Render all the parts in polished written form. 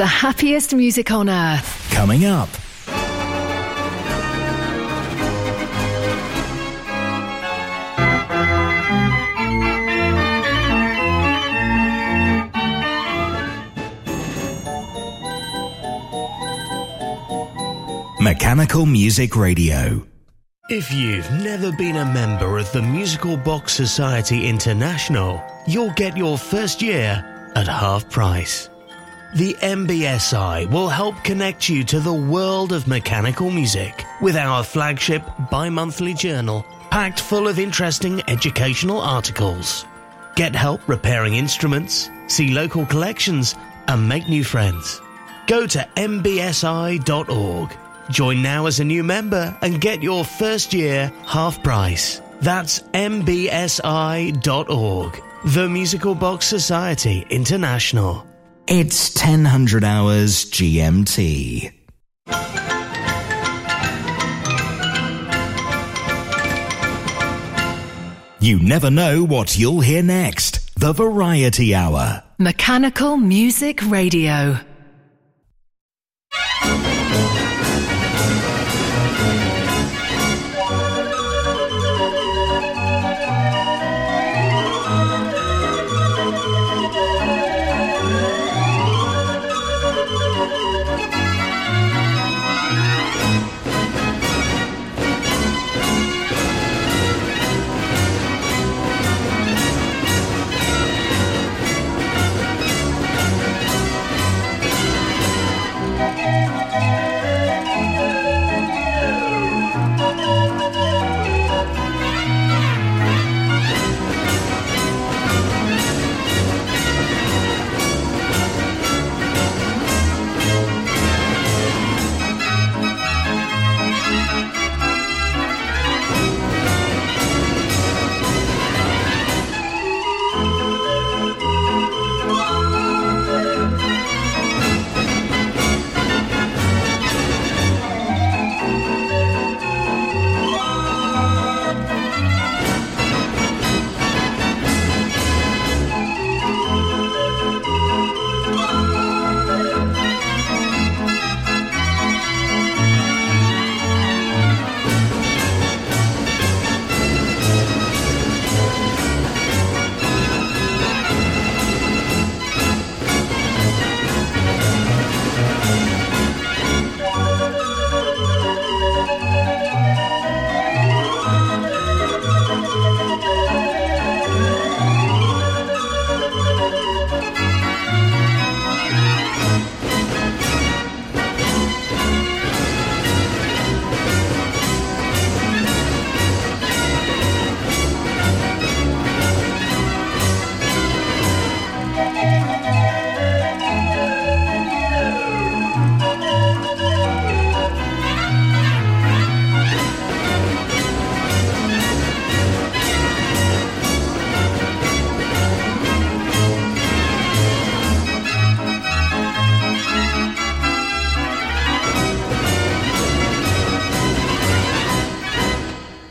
the happiest music on earth. Coming up. Mechanical Music Radio. If you've never been a member of the Musical Box Society International, you'll get your first year at half price. The MBSI will help connect you to the world of mechanical music with our flagship bi-monthly journal packed full of interesting educational articles. Get help repairing instruments, see local collections, and make new friends. Go to mbsi.org. Join now as a new member and get your first year half price. That's mbsi.org, the Musical Box Society International. It's 1000 hours GMT. You never know what you'll hear next. The Variety Hour. Mechanical Music Radio.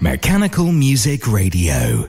Mechanical Music Radio.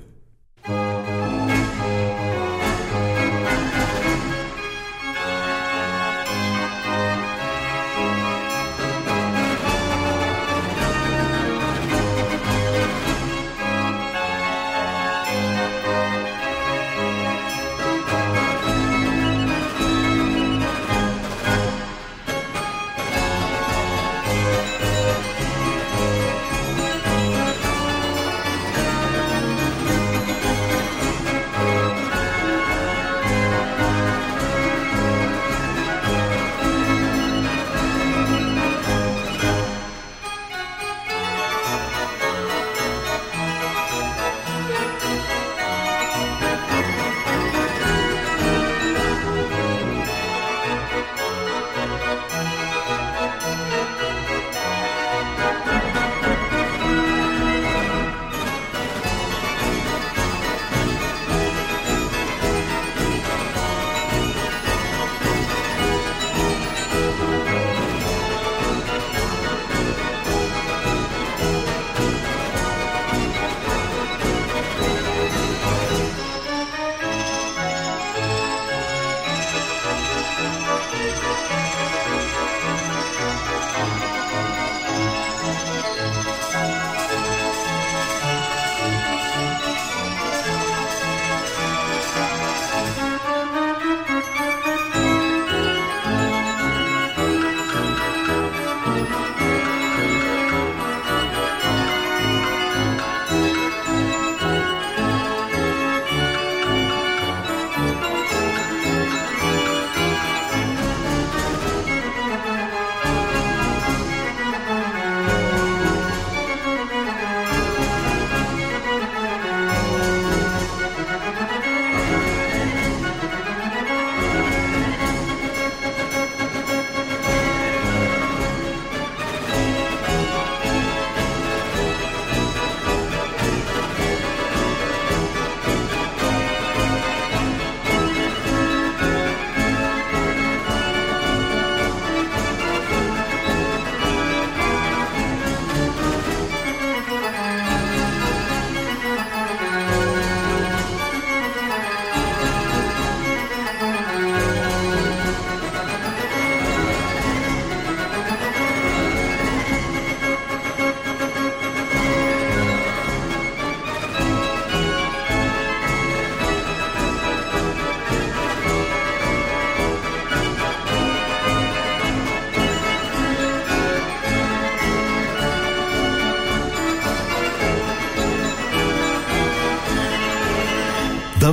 The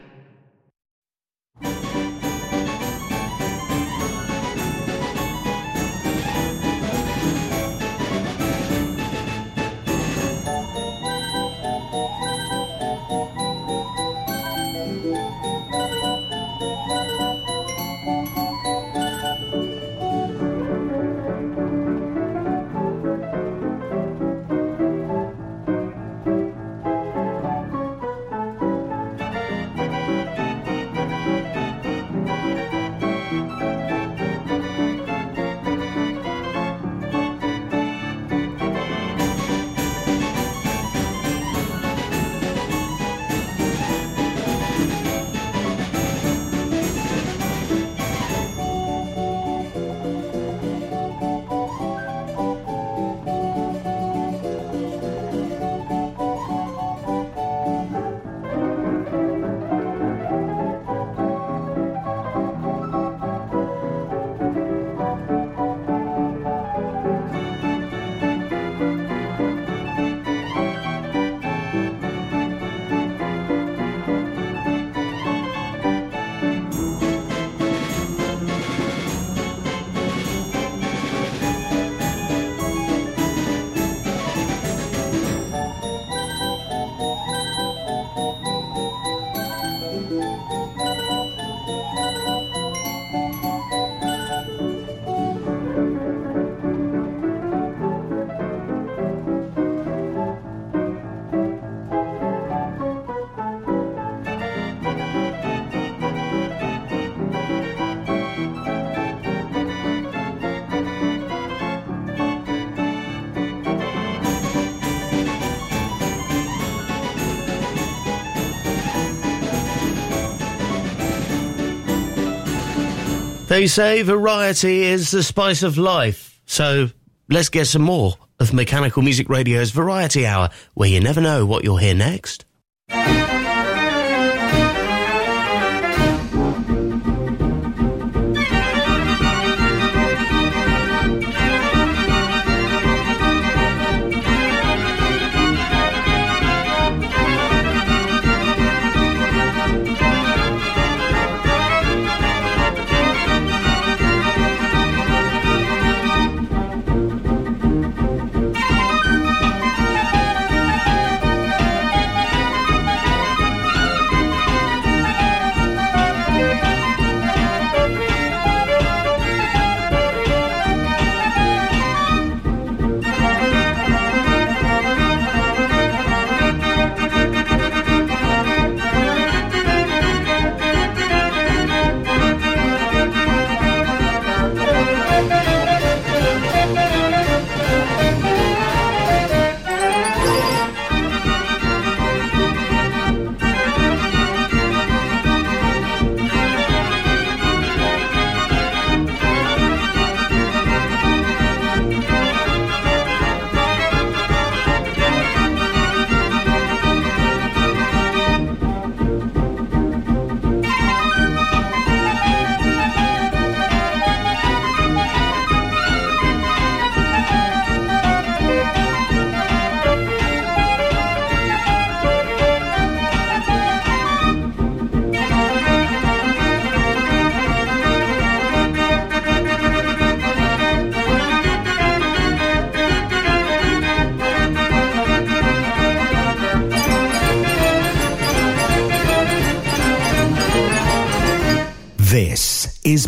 They say variety is the spice of life, so let's get some more of Mechanical Music Radio's Variety Hour, where you never know what you'll hear next. Is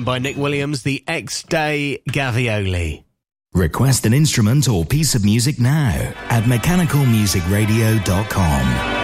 By Nick Williams, the X-Day Gavioli. Request an instrument or piece of music now at mechanicalmusicradio.com.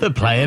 The Player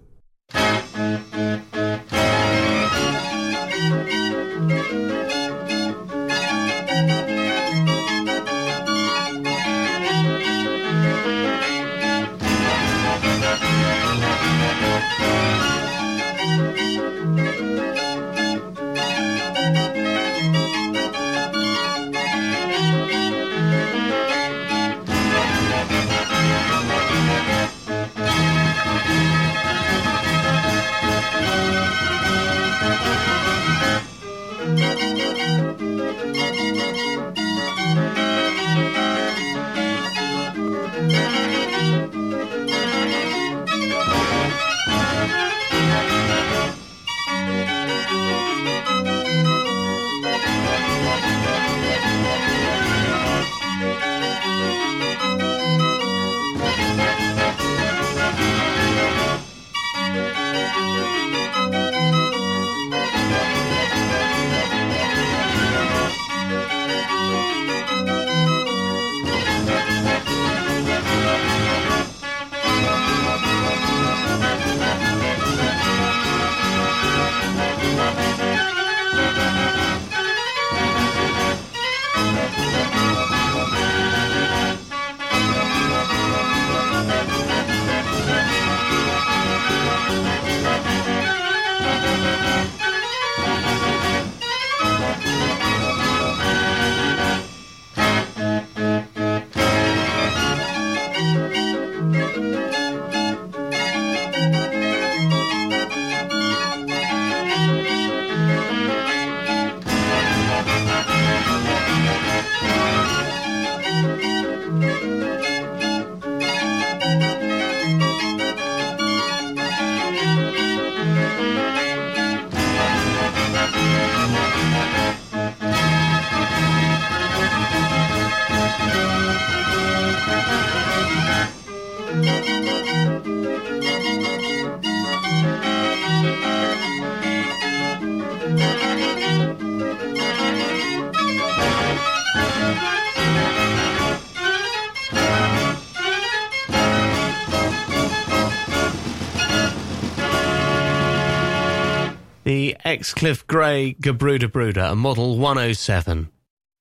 Cliff Gray, Gabruda Bruda, a Model 107.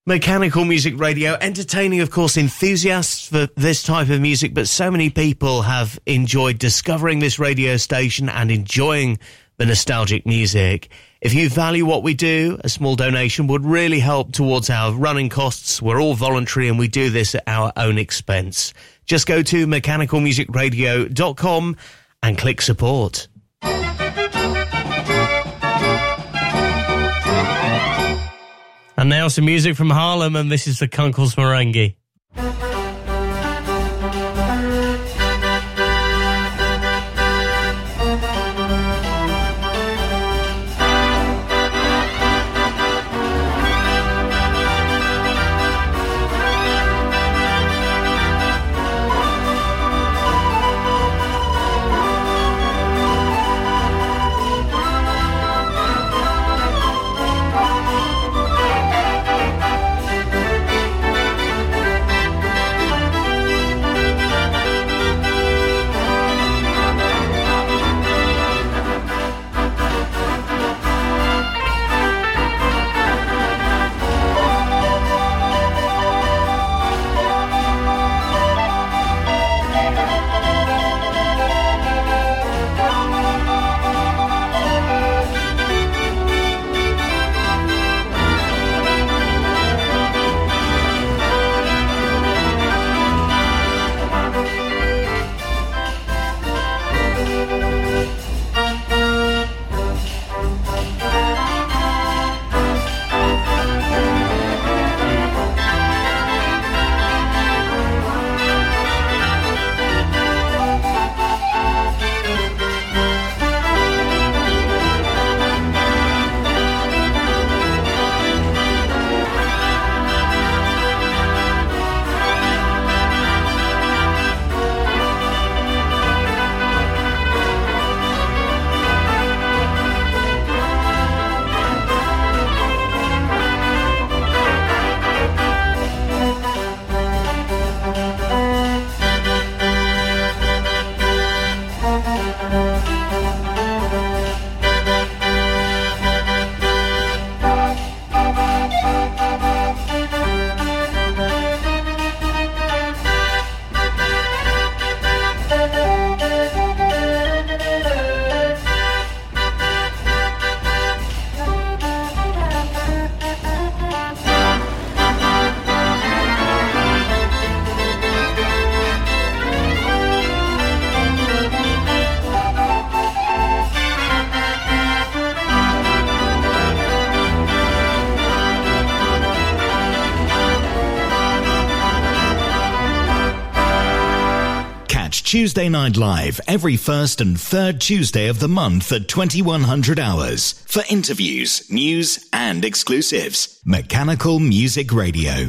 Mechanical Music Radio, entertaining, of course, enthusiasts for this type of music, but so many people have enjoyed discovering this radio station and enjoying the nostalgic music. If you value what we do, a small donation would really help towards our running costs. We're all voluntary and we do this at our own expense. Just go to mechanicalmusicradio.com and click support. And now some music from Harlem, and this is the Kunkel's Merengue. Tuesday Night Live every first and third Tuesday of the month at 2100 hours for interviews, news and exclusives. Mechanical Music Radio.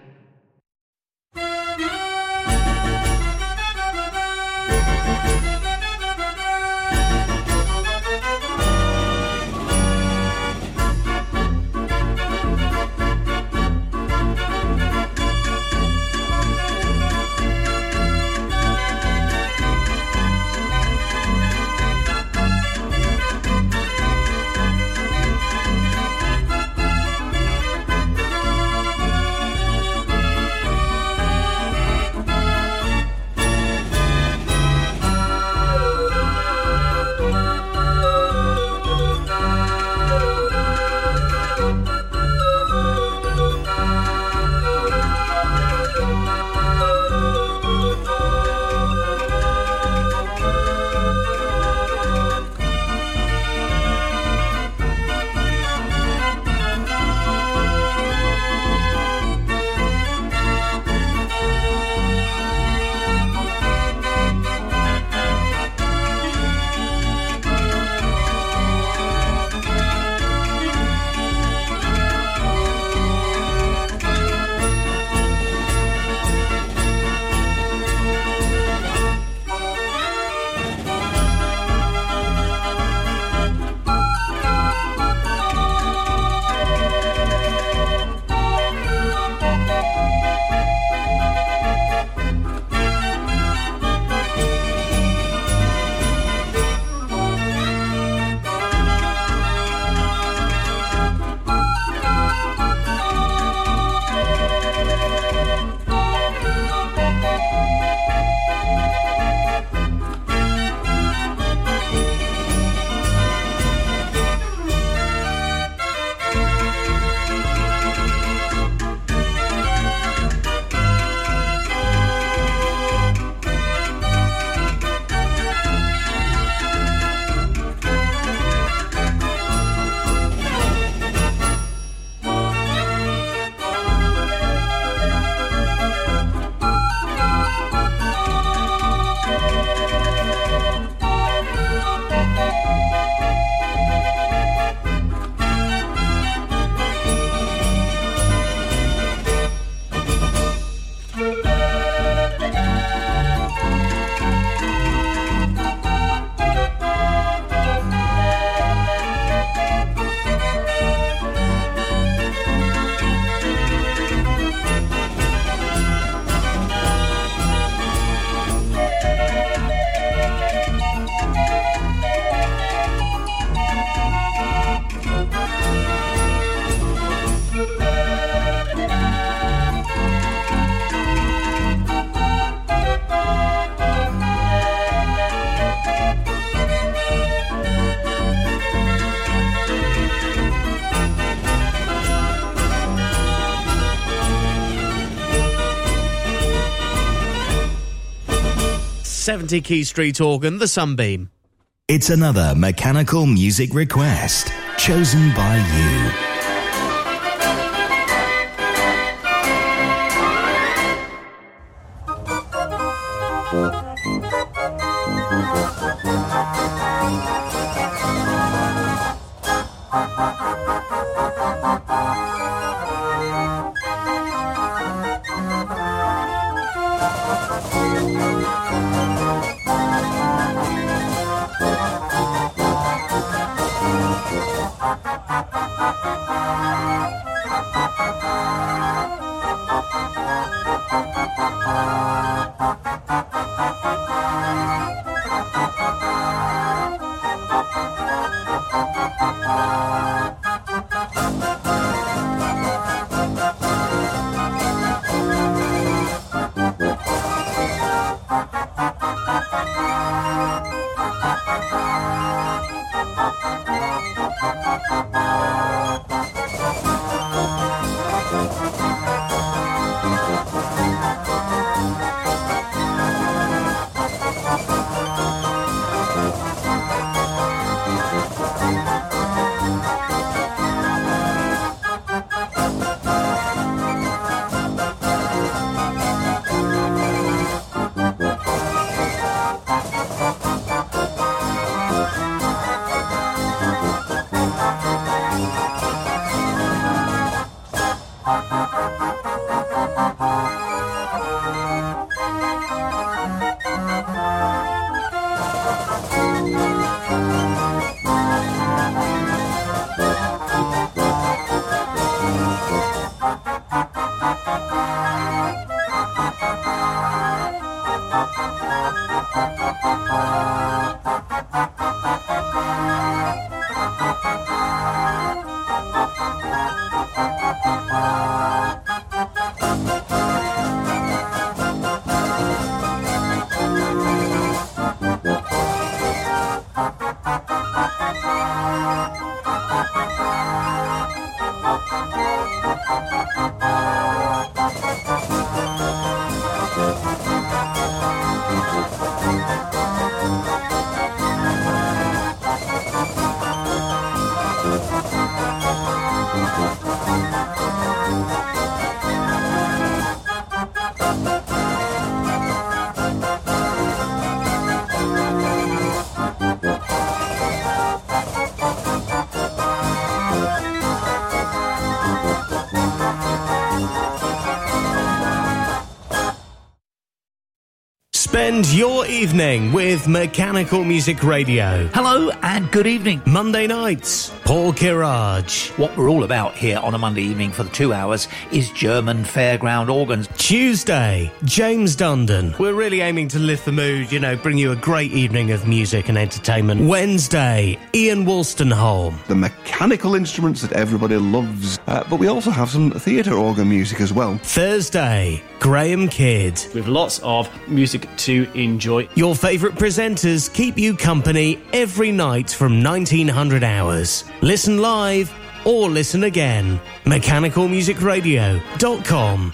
70 Quay Street organ, the Sunbeam. It's another mechanical music request chosen by you. Spend your evening with Mechanical Music Radio. Hello and good evening. Monday nights, Paul Kirage. What we're all about here on a Monday evening for the 2 hours is German fairground organs. Tuesday, James Dundon. We're really aiming to lift the mood, you know, bring you a great evening of music and entertainment. Wednesday, Ian Wollstenholm. The mechanical instruments that everybody loves, but we also have some theatre organ music as well. Thursday, Graham Kidd. With lots of music to enjoy. Your favourite presenters keep you company every night from 1900 hours. Listen live or listen again. mechanicalmusicradio.com.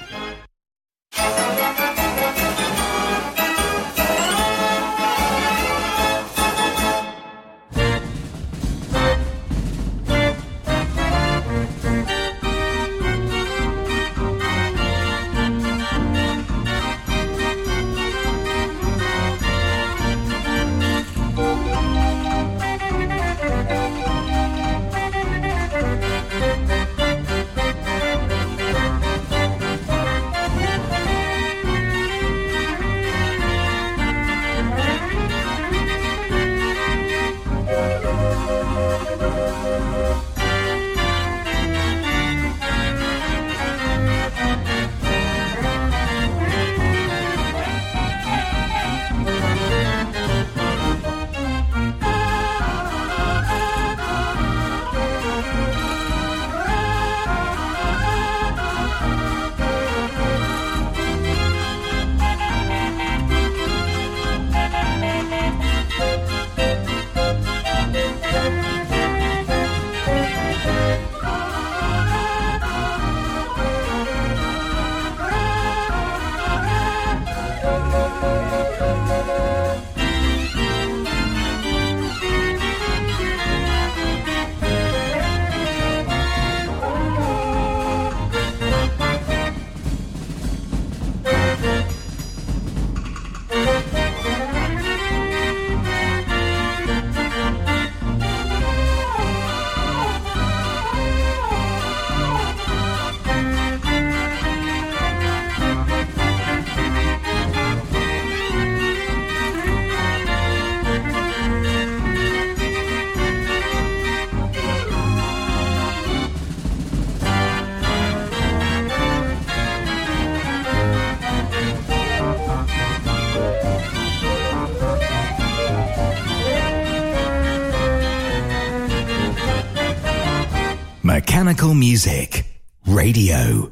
Mechanical Music Radio.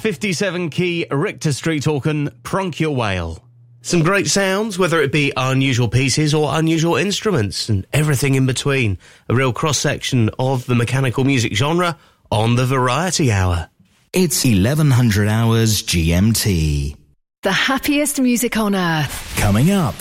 57 Key Richter Street, Auckland, Pronk Your Whale. Some great sounds, whether it be unusual pieces or unusual instruments and everything in between. A real cross-section of the mechanical music genre on the Variety Hour. It's 1100 hours GMT. The happiest music on earth. Coming up.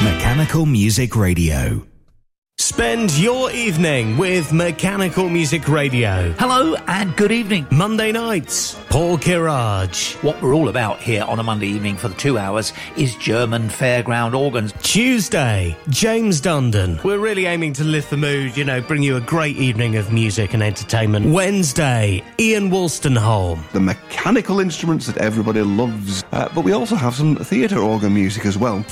Mechanical Music Radio. Spend your evening with Mechanical Music Radio. Hello and good evening. Monday nights, Paul Kirage. What we're all about here on a Monday evening for the 2 hours is German fairground organs. Tuesday, James Dundon. We're really aiming to lift the mood, you know, bring you a great evening of music and entertainment. Wednesday, Ian Wollstenholm. The mechanical instruments that everybody loves, but we also have some theatre organ music as well.